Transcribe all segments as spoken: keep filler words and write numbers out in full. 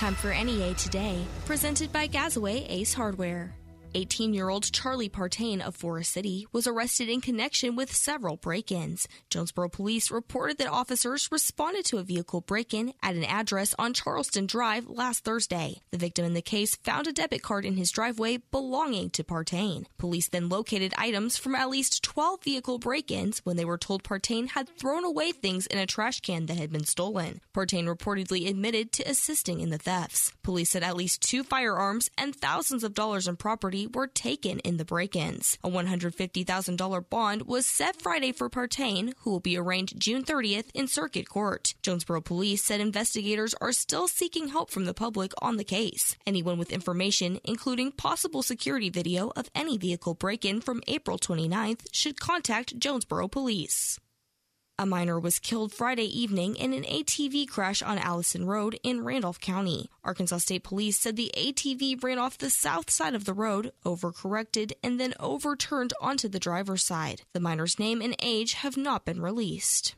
Time for N E A Today, presented by Gasaway Ace Hardware. eighteen-year-old Charlie Partain of Forest City was arrested in connection with several break-ins. Jonesboro Police reported that officers responded to a vehicle break-in at an address on Charleston Drive last Thursday. The victim in the case found a debit card in his driveway belonging to Partain. Police then located items from at least twelve vehicle break-ins when they were told Partain had thrown away things in a trash can that had been stolen. Partain reportedly admitted to assisting in the thefts. Police said at least two firearms and thousands of dollars in property were taken in the break-ins. A one hundred fifty thousand dollars bond was set Friday for Partain, who will be arraigned June thirtieth in circuit court. Jonesboro Police said investigators are still seeking help from the public on the case. Anyone with information, including possible security video of any vehicle break-in from April twenty-ninth, should contact Jonesboro Police. A minor was killed Friday evening in an A T V crash on Allison Road in Randolph County. Arkansas State Police said the A T V ran off the south side of the road, overcorrected, and then overturned onto the driver's side. The minor's name and age have not been released.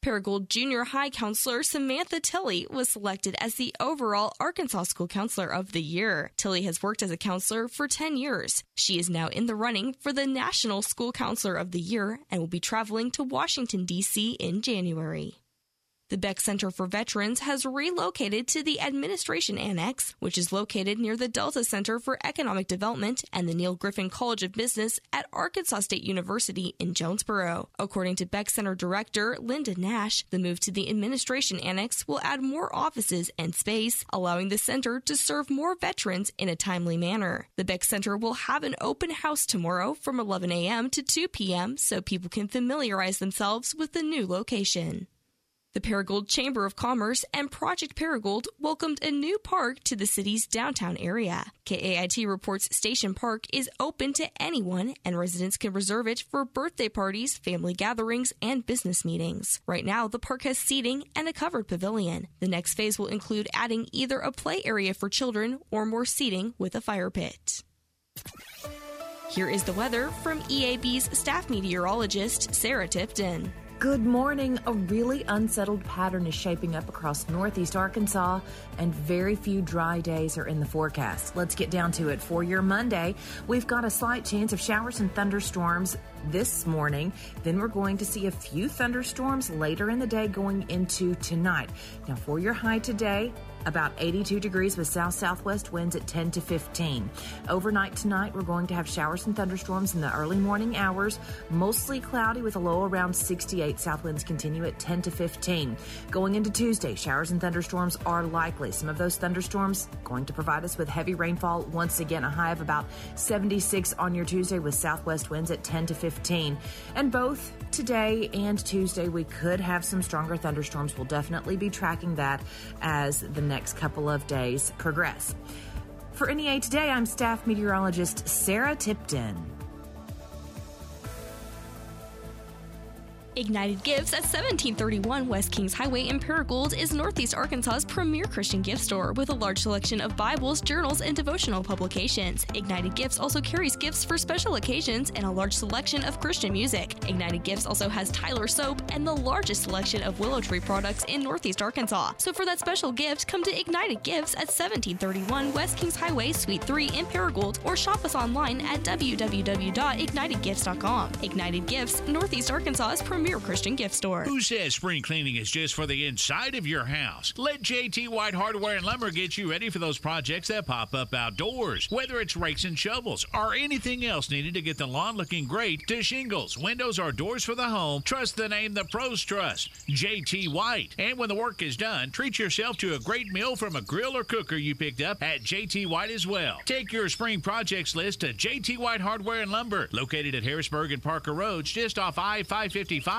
Paragould Junior High counselor Samantha Tilly was selected as the overall Arkansas School Counselor of the Year. Tilly has worked as a counselor for ten years. She is now in the running for the National School Counselor of the Year and will be traveling to Washington, D C in January. The Beck Center for Veterans has relocated to the Administration Annex, which is located near the Delta Center for Economic Development and the Neil Griffin College of Business at Arkansas State University in Jonesboro. According to Beck Center Director Linda Nash, the move to the Administration Annex will add more offices and space, allowing the center to serve more veterans in a timely manner. The Beck Center will have an open house tomorrow from eleven a.m. to two p.m. so people can familiarize themselves with the new location. The Paragould Chamber of Commerce and Project Paragould welcomed a new park to the city's downtown area. K A I T reports Station Park is open to anyone, and residents can reserve it for birthday parties, family gatherings, and business meetings. Right now, the park has seating and a covered pavilion. The next phase will include adding either a play area for children or more seating with a fire pit. Here is the weather from E A B's staff meteorologist, Sarah Tipton. Good morning. A really unsettled pattern is shaping up across northeast Arkansas, and very few dry days are in the forecast. Let's get down to it. For your Monday, we've got a slight chance of showers and thunderstorms this morning. Then we're going to see a few thunderstorms later in the day going into tonight. Now for your high today, about eighty-two degrees with south-southwest winds at ten to fifteen. Overnight tonight, we're going to have showers and thunderstorms in the early morning hours, mostly cloudy with a low around sixty-eight. South winds continue at ten to fifteen. Going into Tuesday, showers and thunderstorms are likely. Some of those thunderstorms going to provide us with heavy rainfall. Once again, a high of about seventy-six on your Tuesday with southwest winds at ten to fifteen. And both today and Tuesday, we could have some stronger thunderstorms. We'll definitely be tracking that as the next couple of days progress. For N E A Today, I'm staff meteorologist Sarah Tipton. Ignited Gifts at seventeen thirty-one West Kings Highway in Paragould is Northeast Arkansas's premier Christian gift store with a large selection of Bibles, journals, and devotional publications. Ignited Gifts also carries gifts for special occasions and a large selection of Christian music. Ignited Gifts also has Tyler soap and the largest selection of Willow Tree products in Northeast Arkansas. So for that special gift, come to Ignited Gifts at seventeen thirty-one West Kings Highway, Suite three in Paragould, or shop us online at w w w dot ignited gifts dot com. Ignited Gifts, Northeast Arkansas's premier Christian gift store. Who says spring cleaning is just for the inside of your house? Let J T White Hardware and Lumber get you ready for those projects that pop up outdoors. Whether it's rakes and shovels or anything else needed to get the lawn looking great, to shingles, windows, or doors for the home, trust the name the pros trust, J T White. And when the work is done, treat yourself to a great meal from a grill or cooker you picked up at J T White as well. Take your spring projects list to J T White Hardware and Lumber, located at Harrisburg and Parker Roads, just off I five fifty-five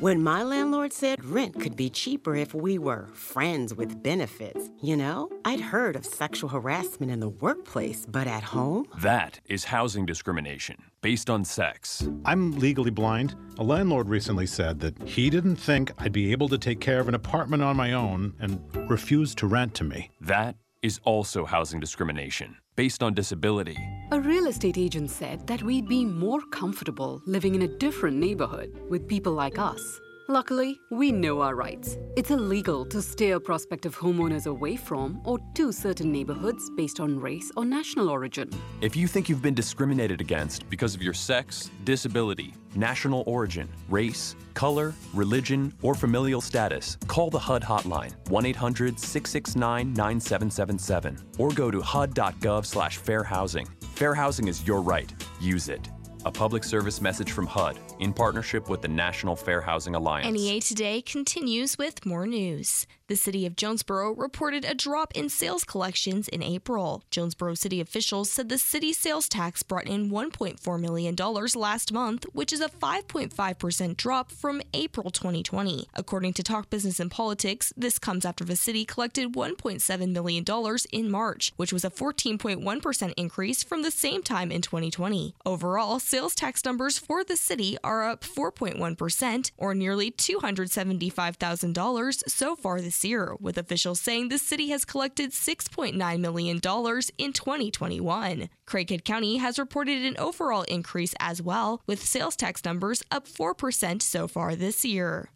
When my landlord said rent could be cheaper if we were friends with benefits, you know, I'd heard of sexual harassment in the workplace, but at home? That is housing discrimination based on sex. I'm legally blind. A landlord recently said that he didn't think I'd be able to take care of an apartment on my own and refused to rent to me. That is also housing discrimination based on disability. A real estate agent said that we'd be more comfortable living in a different neighborhood with people like us. Luckily, we know our rights. It's illegal to steer prospective homeowners away from or to certain neighborhoods based on race or national origin. If you think you've been discriminated against because of your sex, disability, national origin, race, color, religion, or familial status, call the H U D hotline, one eight hundred, six six nine, nine seven seven seven, or go to hud.gov slash fair housing. Fair housing is your right. Use it. A public service message from H U D in partnership with the National Fair Housing Alliance. N E A Today continues with more news. The city of Jonesboro reported a drop in sales collections in April. Jonesboro city officials said the city sales tax brought in one point four million dollars last month, which is a five point five percent drop from April twenty twenty. According to Talk Business and Politics, this comes after the city collected one point seven million dollars in March, which was a fourteen point one percent increase from the same time in twenty twenty. Overall, sales tax numbers for the city are up four point one percent, or nearly two hundred seventy-five thousand dollars so far this year, with officials saying the city has collected six point nine million dollars in twenty twenty-one. Craighead County has reported an overall increase as well, with sales tax numbers up four percent so far this year.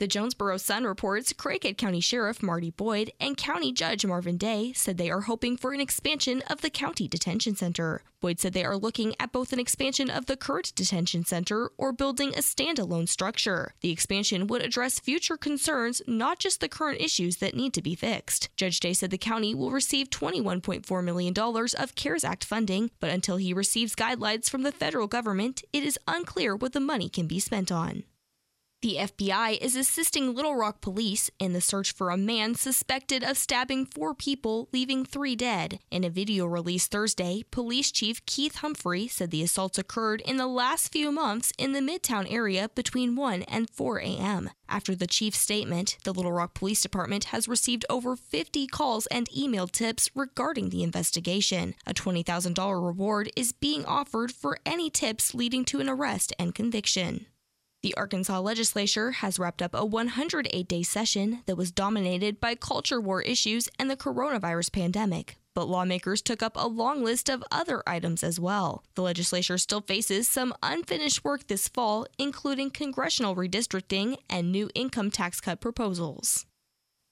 The Jonesboro Sun reports Craighead County Sheriff Marty Boyd and County Judge Marvin Day said they are hoping for an expansion of the county detention center. Boyd said they are looking at both an expansion of the current detention center or building a standalone structure. The expansion would address future concerns, not just the current issues that need to be fixed. Judge Day said the county will receive twenty-one point four million dollars of CARES Act funding, but until he receives guidelines from the federal government, it is unclear what the money can be spent on. The F B I is assisting Little Rock Police in the search for a man suspected of stabbing four people, leaving three dead. In a video released Thursday, Police Chief Keith Humphrey said the assaults occurred in the last few months in the Midtown area between one and four a.m. After the chief's statement, the Little Rock Police Department has received over fifty calls and email tips regarding the investigation. A twenty thousand dollars reward is being offered for any tips leading to an arrest and conviction. The Arkansas legislature has wrapped up a one hundred eight day session that was dominated by culture war issues and the coronavirus pandemic, but lawmakers took up a long list of other items as well. The legislature still faces some unfinished work this fall, including congressional redistricting and new income tax cut proposals.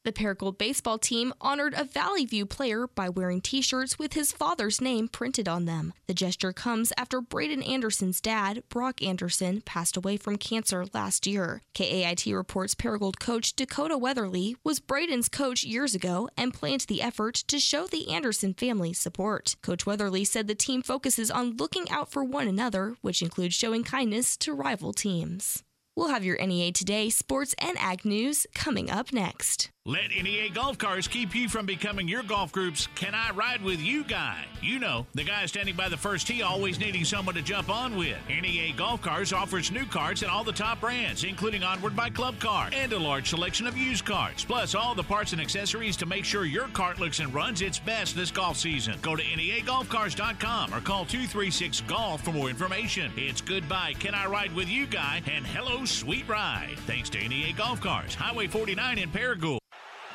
The Paragould baseball team honored a Valley View player by wearing T-shirts with his father's name printed on them. The gesture comes after Braden Anderson's dad, Brock Anderson, passed away from cancer last year. K A I T reports Paragould coach Dakota Weatherly was Braden's coach years ago and planned the effort to show the Anderson family support. Coach Weatherly said the team focuses on looking out for one another, which includes showing kindness to rival teams. We'll have your N E A Today sports and ag news coming up next. Let N E A Golf Cars keep you from becoming your golf group's Can I Ride With You guy. You know, the guy standing by the first tee always needing someone to jump on with. N E A Golf Cars offers new carts in all the top brands, including Onward by Club Car, and a large selection of used carts, plus all the parts and accessories to make sure your cart looks and runs its best this golf season. Go to N E A golf cars dot com or call two three six golf for more information. It's goodbye Can I Ride With You guy and hello sweet ride. Thanks to N E A Golf Cars, Highway forty-nine in Paragould.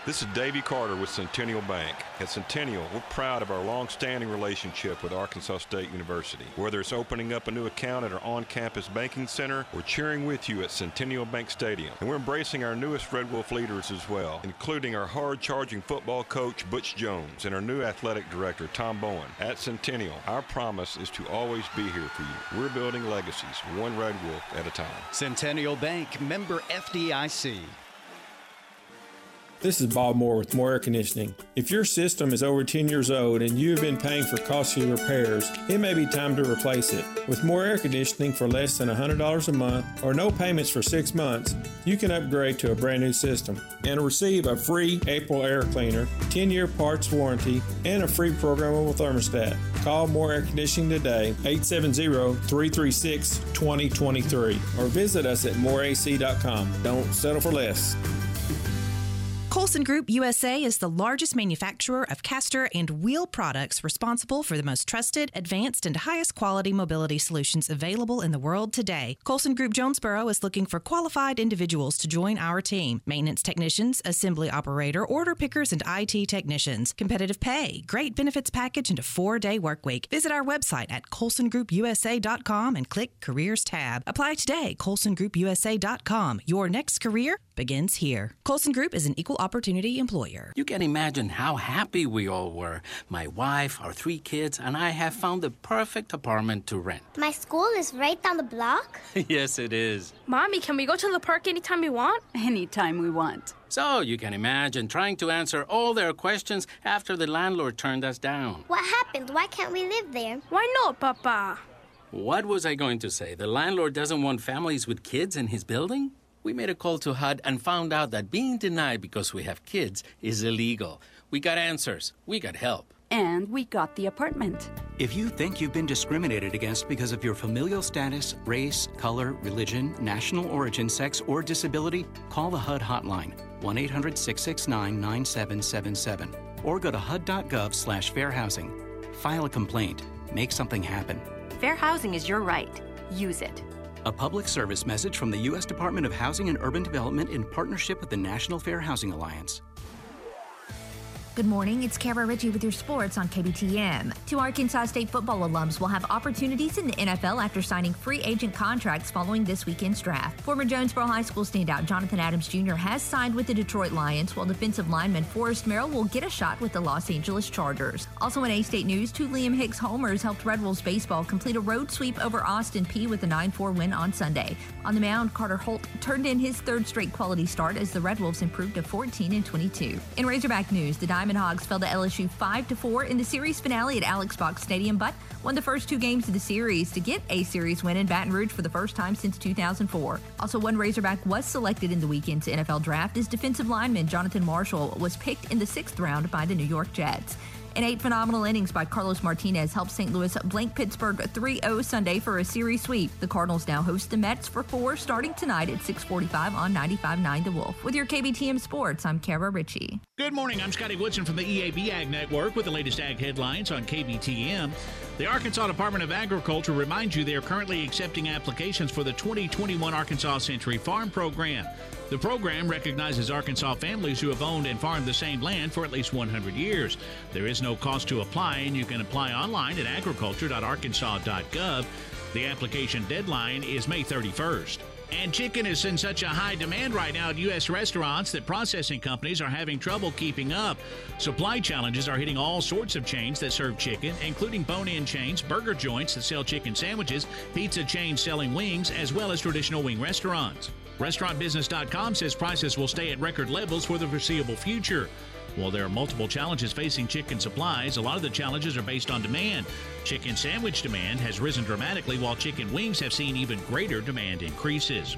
This is Davey Carter with Centennial Bank. At Centennial, we're proud of our long-standing relationship with Arkansas State University. Whether it's opening up a new account at our on-campus banking center or cheering with you at Centennial Bank Stadium. And we're embracing our newest Red Wolf leaders as well, including our hard-charging football coach, Butch Jones, and our new athletic director, Tom Bowen. At Centennial, our promise is to always be here for you. We're building legacies, one Red Wolf at a time. Centennial Bank, member F D I C. This is Bob Moore with Moore Air Conditioning. If your system is over ten years old and you have been paying for costly repairs, it may be time to replace it. With Moore Air Conditioning for less than one hundred dollars a month or no payments for six months, you can upgrade to a brand new system and receive a free April air cleaner, ten-year parts warranty, and a free programmable thermostat. Call Moore Air Conditioning today, eight seven zero, three three six, two zero two three, or visit us at moore a c dot com. Don't settle for less. Colson Group U S A is the largest manufacturer of caster and wheel products, responsible for the most trusted, advanced, and highest quality mobility solutions available in the world today. Colson Group Jonesboro is looking for qualified individuals to join our team. Maintenance technicians, assembly operator, order pickers, and I T technicians. Competitive pay, great benefits package, and a four-day work week. Visit our website at colson group u s a dot com and click Careers tab. Apply today, colson group u s a dot com. Your next career begins here. Colson Group is an equal opportunity employer. You can imagine how happy we all were. My wife, our three kids, and I have found the perfect apartment to rent. My school is right down the block? Yes, it is. Mommy, can we go to the park anytime we want? Anytime we want. So you can imagine trying to answer all their questions after the landlord turned us down. What happened? Why can't we live there? Why not, Papa? What was I going to say? The landlord doesn't want families with kids in his building? We made a call to H U D and found out that being denied because we have kids is illegal. We got answers. We got help. And we got the apartment. If you think you've been discriminated against because of your familial status, race, color, religion, national origin, sex, or disability, call the H U D hotline, one eight hundred, six six nine, nine seven seven seven, or go to H U D dot gov slash fair housing. File a complaint. Make something happen. Fair housing is your right. Use it. A public service message from the U S Department of Housing and Urban Development in partnership with the National Fair Housing Alliance. Good morning, it's Kara Ritchie with your sports on K B T M. Two Arkansas State football alums will have opportunities in the N F L after signing free agent contracts following this weekend's draft. Former Jonesboro High School standout Jonathan Adams Junior has signed with the Detroit Lions, while defensive lineman Forrest Merrill will get a shot with the Los Angeles Chargers. Also in A-State news, two Liam Hicks homers helped Red Wolves baseball complete a road sweep over Austin Peay with a nine four win on Sunday. On the mound, Carter Holt turned in his third straight quality start as the Red Wolves improved to fourteen and twenty-two. In Razorback news, the Diamond Hogs fell to L S U five to four in the series finale at Alex Box Stadium, but won the first two games of the series to get a series win in Baton Rouge for the first time since two thousand four. Also, one Razorback was selected in the weekend's N F L draft as defensive lineman Jonathan Marshall was picked in the sixth round by the New York Jets. And eight phenomenal innings by Carlos Martinez helped Saint Louis blank Pittsburgh three oh Sunday for a series sweep. The Cardinals now host the Mets for four, starting tonight at six forty-five on ninety-five point nine The Wolf. With your K B T M Sports, I'm Kara Ritchie. Good morning, I'm Scotty Woodson from the E A B Ag Network with the latest ag headlines on K B T M. The Arkansas Department of Agriculture reminds you they are currently accepting applications for the twenty twenty-one Arkansas Century Farm Program. The program recognizes Arkansas families who have owned and farmed the same land for at least one hundred years. There is no cost to apply, and you can apply online at agriculture dot arkansas dot gov. The application deadline is May thirty-first. And chicken is in such a high demand right now at U S restaurants that processing companies are having trouble keeping up. Supply challenges are hitting all sorts of chains that serve chicken, including bone-in chains, burger joints that sell chicken sandwiches, pizza chains selling wings, as well as traditional wing restaurants. restaurant business dot com says prices will stay at record levels for the foreseeable future. While there are multiple challenges facing chicken supplies, a lot of the challenges are based on demand. Chicken sandwich demand has risen dramatically, while chicken wings have seen even greater demand increases.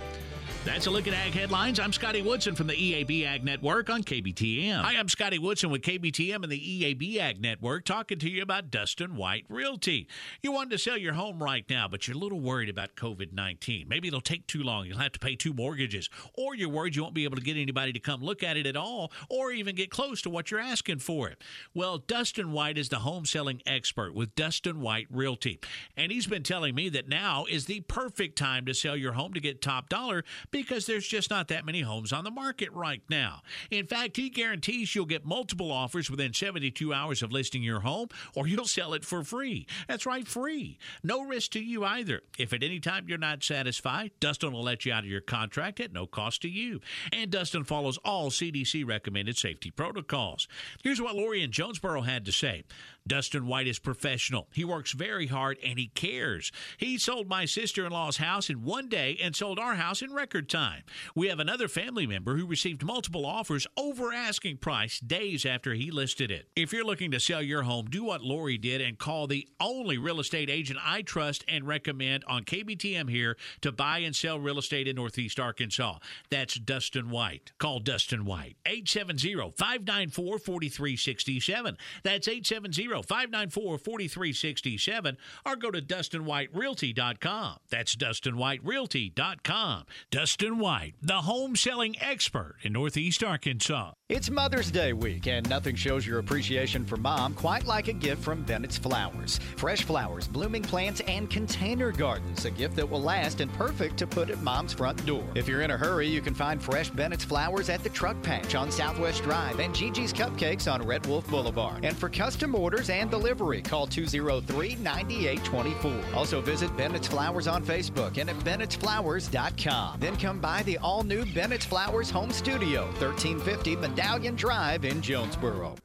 That's a look at Ag Headlines. I'm Scotty Woodson from the E A B Ag Network on K B T M. Hi, I'm Scotty Woodson with K B T M and the E A B Ag Network, talking to you about Dustin White Realty. You wanted to sell your home right now, but you're a little worried about covid nineteen. Maybe it'll take too long. You'll have to pay two mortgages. Or you're worried you won't be able to get anybody to come look at it at all, or even get close to what you're asking for it. Well, Dustin White is the home selling expert with Dustin White Realty. And he's been telling me that now is the perfect time to sell your home to get top dollar, because there's just not that many homes on the market right now. In fact, he guarantees you'll get multiple offers within seventy-two hours of listing your home, or you'll sell it for free. That's right, free. No risk to you either. If at any time you're not satisfied, Dustin will let you out of your contract at no cost to you. And Dustin follows all C D C-recommended safety protocols. Here's what Lori in Jonesboro had to say. Dustin White is professional. He works very hard, and he cares. He sold my sister-in-law's house in one day and sold our house in record time. We have another family member who received multiple offers over asking price days after he listed it. If you're looking to sell your home, do what Lori did and call the only real estate agent I trust and recommend on K B T M here to buy and sell real estate in Northeast Arkansas. That's Dustin White. Call Dustin White, eight seven zero, five nine four, four three six seven. That's eight seven zero, five nine four, four three six seven, or go to Dustin White Realty dot com. That's Dustin White Realty dot com. Dustin White, the home selling expert in Northeast Arkansas. It's Mother's Day week, and nothing shows your appreciation for mom quite like a gift from Bennett's Flowers. Fresh flowers, blooming plants, and container gardens, a gift that will last and perfect to put at mom's front door. If you're in a hurry, you can find fresh Bennett's Flowers at the Truck Patch on Southwest Drive and Gigi's Cupcakes on Red Wolf Boulevard. And for custom orders and delivery, call two oh three, nine eight two four. Also visit Bennett's Flowers on Facebook and at Bennett's Flowers dot com. Then come by the all-new Bennett's Flowers Home Studio, thirteen fifty Medallion Drive in Jonesboro.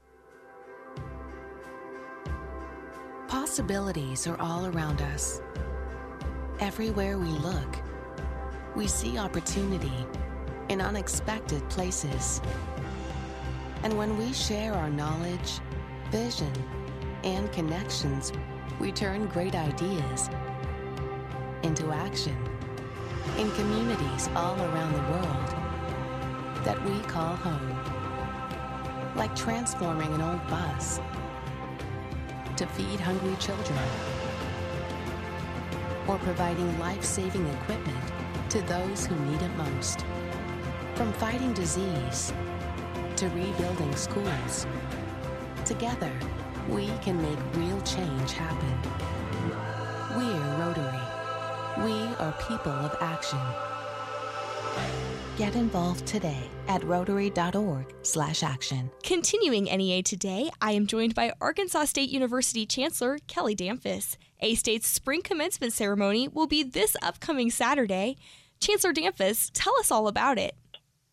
Possibilities are all around us. Everywhere we look, we see opportunity in unexpected places. And when we share our knowledge, vision, and connections, we turn great ideas into action in communities all around the world that we call home. Like transforming an old bus to feed hungry children, or providing life-saving equipment to those who need it most. From fighting disease to rebuilding schools, together we can make real change happen. We're Rotary. We are people of action. Get involved today at rotary dot org slash action. Continuing N E A Today, I am joined by Arkansas State University Chancellor Kelly Danfus. A-State's spring commencement ceremony will be this upcoming Saturday. Chancellor Danfus, tell us all about it.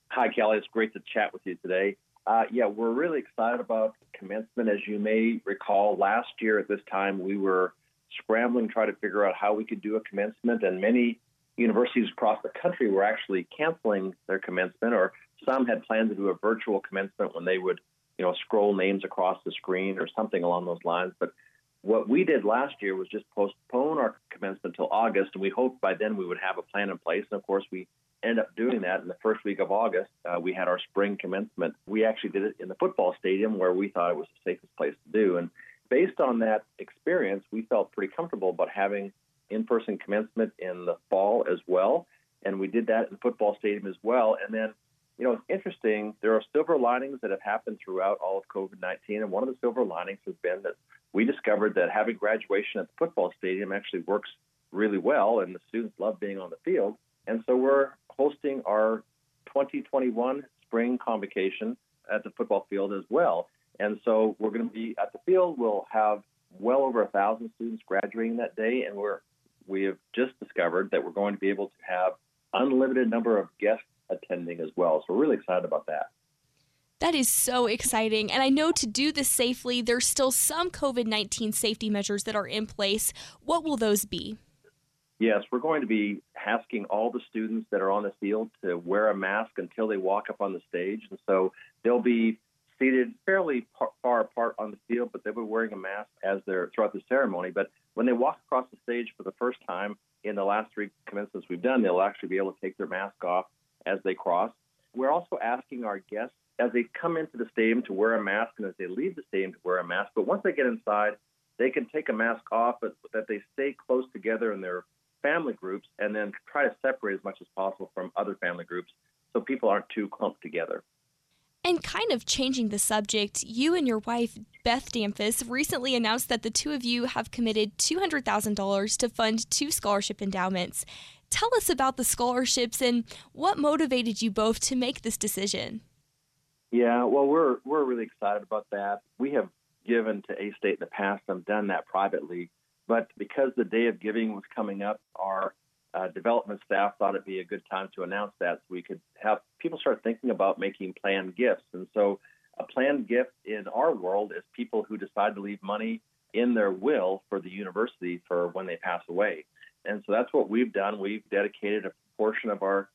Hi, Kelly. It's great to chat with you today. Uh, yeah, we're really excited about commencement. As you may recall, last year at this time, we were scrambling to try to figure out how we could do a commencement, and many universities across the country were actually canceling their commencement, or some had planned to do a virtual commencement when they would, you know, scroll names across the screen or something along those lines. But what we did last year was just postpone our commencement till August, and we hoped by then we would have a plan in place. And of course, we ended up doing that in the first week of August. Uh, we had our spring commencement. We actually did it in the football stadium where we thought it was the safest place to do. And based on that experience, we felt pretty comfortable about having in-person commencement in the fall as well, and we did that in the football stadium as well. And then, you know, it's interesting, there are silver linings that have happened throughout all of COVID nineteen, and one of the silver linings has been that we discovered that having graduation at the football stadium actually works really well, and the students love being on the field. And so we're hosting our twenty twenty-one spring convocation at the football field as well. And so we're going to be at the field. We'll have well over one thousand students graduating that day, and we're we have just discovered that we're going to be able to have unlimited number of guests attending as well. So we're really excited about that. That is so exciting. And I know to do this safely, there's still some COVID nineteen safety measures that are in place. What will those be? Yes, we're going to be asking all the students that are on the field to wear a mask until they walk up on the stage. And so they'll be seated fairly par- far apart on the field, but they'll be wearing a mask as they're throughout the ceremony. But when they walk across the stage for the first time in the last three commencements we've done, they'll actually be able to take their mask off as they cross. We're also asking our guests as they come into the stadium to wear a mask, and as they leave the stadium to wear a mask. But once they get inside, they can take a mask off, but that they stay close together in their family groups and then try to separate as much as possible from other family groups so people aren't too clumped together. And kind of changing the subject, you and your wife, Beth Danfus, recently announced that the two of you have committed two hundred thousand dollars to fund two scholarship endowments. Tell us about the scholarships and what motivated you both to make this decision. Yeah, well, we're we're really excited about that. We have given to A-State in the past and done that privately, but because the day of giving was coming up, our Uh, development staff thought it'd be a good time to announce that so we could have people start thinking about making planned gifts. And so a planned gift in our world is people who decide to leave money in their will for the university for when they pass away. And so that's what we've done. We've dedicated a portion of our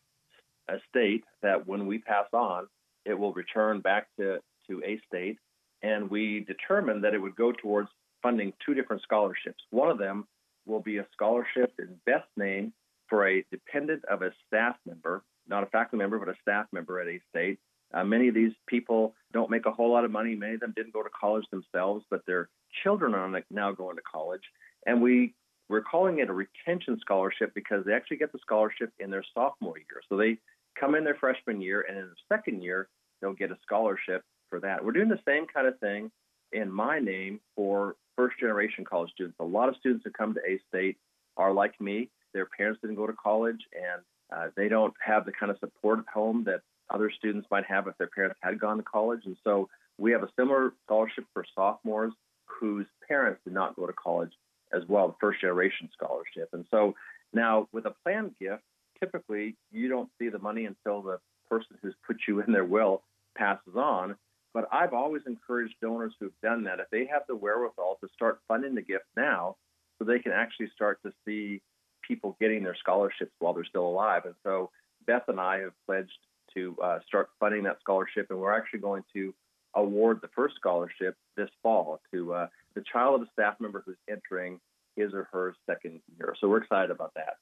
a state that when we pass on, it will return back to, to a state. And we determined that it would go towards funding two different scholarships. One of them will be a scholarship in best name for a dependent of a staff member, not a faculty member, but a staff member at a state. Uh, many of these people don't make a whole lot of money. Many of them didn't go to college themselves, but their children are now going to college. And we we're calling it a retention scholarship because they actually get the scholarship in their sophomore year. So they come in their freshman year, and in their second year, they'll get a scholarship for that. We're doing the same kind of thing in my name for first-generation college students. A lot of students who come to A-State are like me. Their parents didn't go to college, and uh, they don't have the kind of support at home that other students might have if their parents had gone to college. And so we have a similar scholarship for sophomores whose parents did not go to college as well, the first-generation scholarship. And so now with a planned gift, typically you don't see the money until the person who's put you in their will passes on. But I've always encouraged donors who've done that, if they have the wherewithal, to start funding the gift now so they can actually start to see people getting their scholarships while they're still alive. And so Beth and I have pledged to uh, start funding that scholarship, and we're actually going to award the first scholarship this fall to uh, the child of a staff member who's entering his or her second year. So we're excited about that.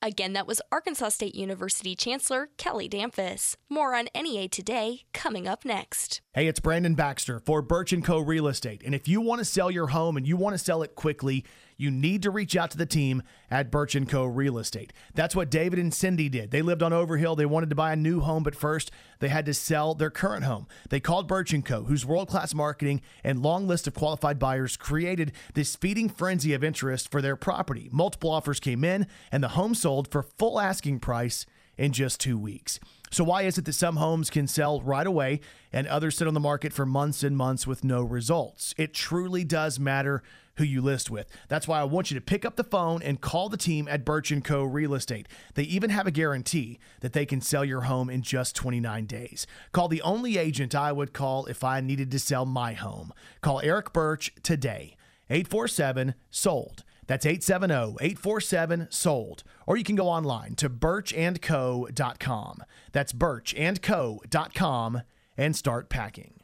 Again, that was Arkansas State University Chancellor Kelly Damphus. More on N E A Today coming up next. Hey, it's Brandon Baxter for Birch and Co. Real Estate. And if you want to sell your home and you want to sell it quickly, you need to reach out to the team at Birch and Co. Real Estate. That's what David and Cindy did. They lived on Overhill. They wanted to buy a new home, but first they had to sell their current home. They called Birch and Co., whose world-class marketing and long list of qualified buyers created this speeding frenzy of interest for their property. Multiple offers came in, and the home sold for full asking price in just two weeks. So why is it that some homes can sell right away and others sit on the market for months and months with no results? It truly does matter who you list with. That's why I want you to pick up the phone and call the team at Birch and Co. Real Estate. They even have a guarantee that they can sell your home in just twenty-nine days. Call the only agent I would call if I needed to sell my home. Call Eric Birch today, eight four seven, S O L D. That's eight seven zero, eight four seven, S O L D. Or you can go online to birch and co dot com. That's birch and co dot com and start packing.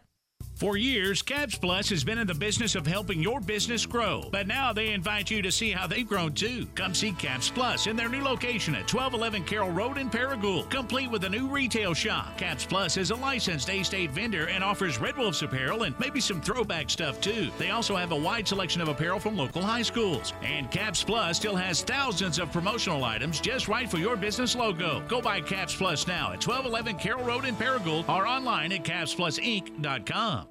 For years, Cabs Plus has been in the business of helping your business grow. But now they invite you to see how they've grown too. Come see Cabs Plus in their new location at twelve eleven Carroll Road in Paragould, complete with a new retail shop. Cabs Plus is a licensed A-State vendor and offers Red Wolf's apparel and maybe some throwback stuff too. They also have a wide selection of apparel from local high schools. And Cabs Plus still has thousands of promotional items just right for your business logo. Go buy Cabs Plus now at twelve eleven Carroll Road in Paragould or online at cabs plus inc dot com.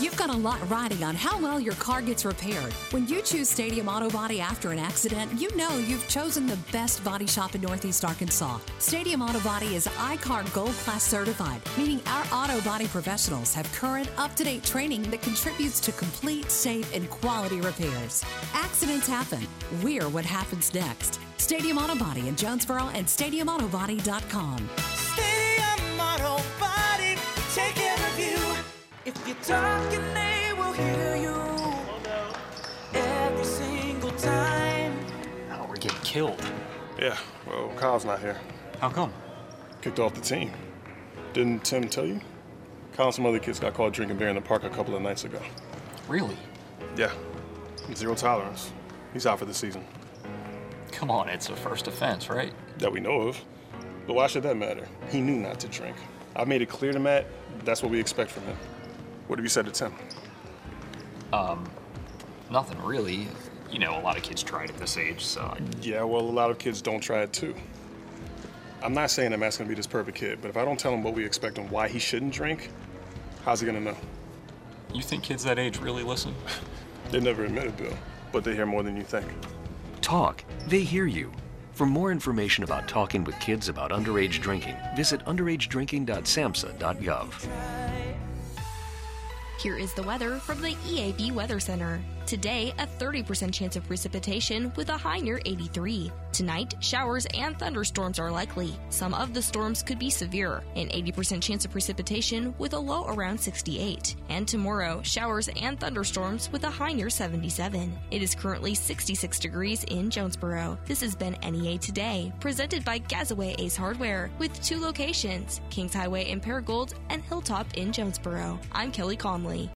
You've got a lot riding on how well your car gets repaired. When you choose Stadium Auto Body after an accident, you know you've chosen the best body shop in Northeast Arkansas. Stadium Auto Body is iCar Gold Class certified, meaning our auto body professionals have current, up-to-date training that contributes to complete, safe, and quality repairs. Accidents happen. We're what happens next. Stadium Auto Body in Jonesboro and stadium auto body dot com. Stadium Auto Body, take care of you. If you're talking, they will hear you. Oh, no. Every single time. Oh, we're getting killed. Yeah, well, Kyle's not here. How come? Kicked off the team. Didn't Tim tell you? Kyle and some other kids got caught drinking beer in the park a couple of nights ago. Really? Yeah. Zero tolerance. He's out for the season. Come on, it's a first offense, right? That we know of. But why should that matter? He knew not to drink. I made it clear to Matt, that's what we expect from him. What have you said to Tim? Um, nothing really. You know, a lot of kids try it at this age, so. I... Yeah, well, a lot of kids don't try it too. I'm not saying that Matt's gonna be this perfect kid, but if I don't tell him what we expect and why he shouldn't drink, how's he gonna know? You think kids that age really listen? They never admit it, Bill, but they hear more than you think. Talk, they hear you. For more information about talking with kids about underage drinking, visit underage drinking dot samhsa dot gov. Here is the weather from the E A B Weather Center. Today, a thirty percent chance of precipitation with a high near eighty-three. Tonight, showers and thunderstorms are likely. Some of the storms could be severe. An eighty percent chance of precipitation with a low around sixty-eight. And tomorrow, showers and thunderstorms with a high near seventy-seven. It is currently sixty-six degrees in Jonesboro. This has been N E A Today, presented by Gasaway Ace Hardware, with two locations, Kings Highway in Paragould and Hilltop in Jonesboro. I'm Kelly Conley.